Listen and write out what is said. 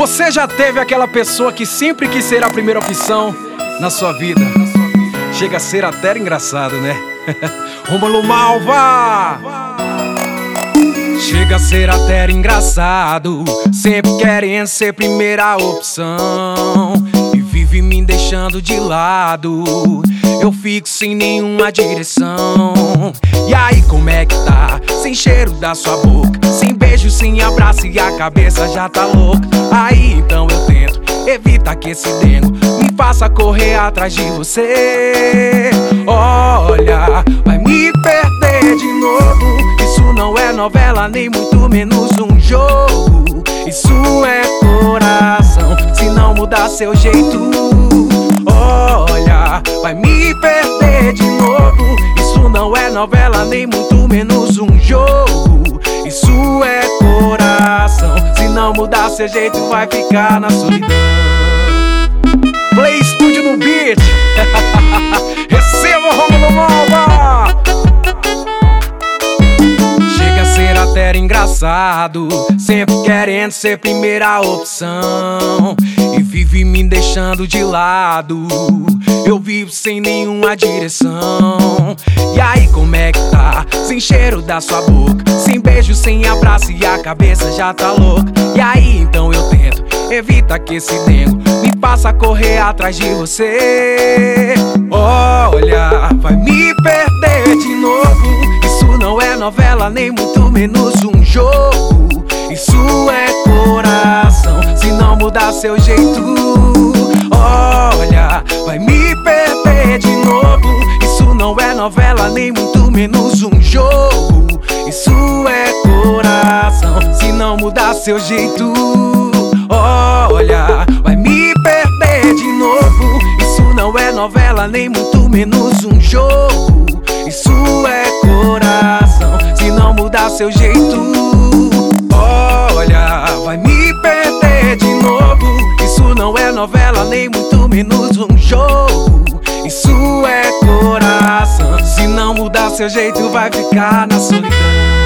Você já teve aquela pessoa que sempre quis ser a primeira opção na sua vida? Chega a ser até engraçado, né? Rômulo Malva! Chega a ser até engraçado, sempre querendo ser primeira opção, e vive me deixando de lado, eu fico sem nenhuma direção. E aí, como é que tá? Sem cheiro da sua boca, sem beijo, sem abraço, e a cabeça já tá louca. Aí então eu tento, evita que esse dengo me faça correr atrás de você. Olha, vai me perder de novo. Isso não é novela, nem muito menos um jogo. Isso é coração, se não mudar seu jeito. Olha, vai me perder de novo. Isso não é novela, nem muito menos um jogo. Isso é coração, se não mudar seu jeito, vai ficar na solidão. Play Studio no beat. Receba o Rômulo Malva. Chega a ser até engraçado, sempre querendo ser primeira opção, e vive me deixando de lado, eu vivo sem nenhuma direção. E aí, como é que tá? Sem cheiro da sua boca, sem beijo, sem abraço, e a cabeça já tá louca. E aí então eu tento, evita que esse dengo me faça correr atrás de você. Olha, vai me perder de novo. Isso não é novela, nem muito menos um jogo. Isso é coração, se não mudar seu jeito. Olha, vai me perder de novo. Isso não é novela, nem muito menos um jogo. Isso é coração, se não mudar seu jeito. Olha, vai me perder de novo. Isso não é novela, nem muito menos um jogo. Isso é coração, se não mudar seu jeito. Olha, vai me perder de novo. Isso não é novela, nem muito menos um jogo. Isso é coração, se não mudar seu jeito, vai ficar na solidão.